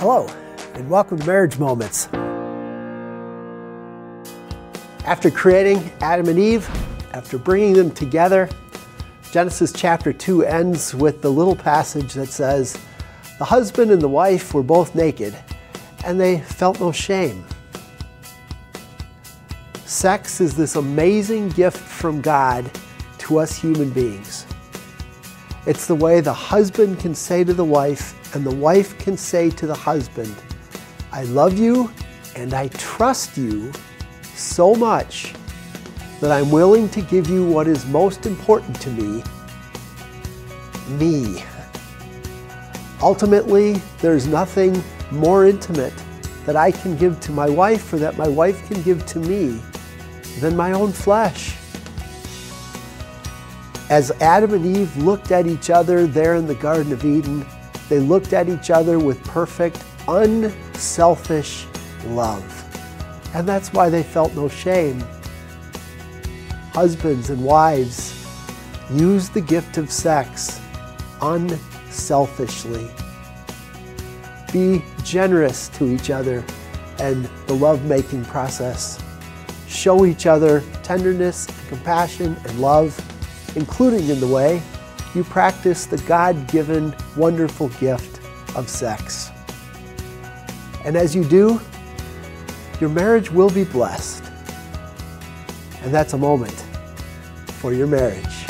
Hello, and welcome to Marriage Moments. After creating Adam and Eve, after bringing them together, Genesis chapter 2 ends with the little passage that says, "The husband and the wife were both naked, and they felt no shame." Sex is this amazing gift from God to us human beings. It's the way the husband can say to the wife, and the wife can say to the husband, "I love you and I trust you so much that I'm willing to give you what is most important to me, me." Ultimately, there's nothing more intimate that I can give to my wife or that my wife can give to me than my own flesh. As Adam and Eve looked at each other there in the Garden of Eden, they looked at each other with perfect, unselfish love. And that's why they felt no shame. Husbands and wives, use the gift of sex unselfishly. Be generous to each other and the love-making process. Show each other tenderness, compassion, and love, including in the way you practice the God-given, wonderful gift of sex. And as you do, your marriage will be blessed. And that's a moment for your marriage.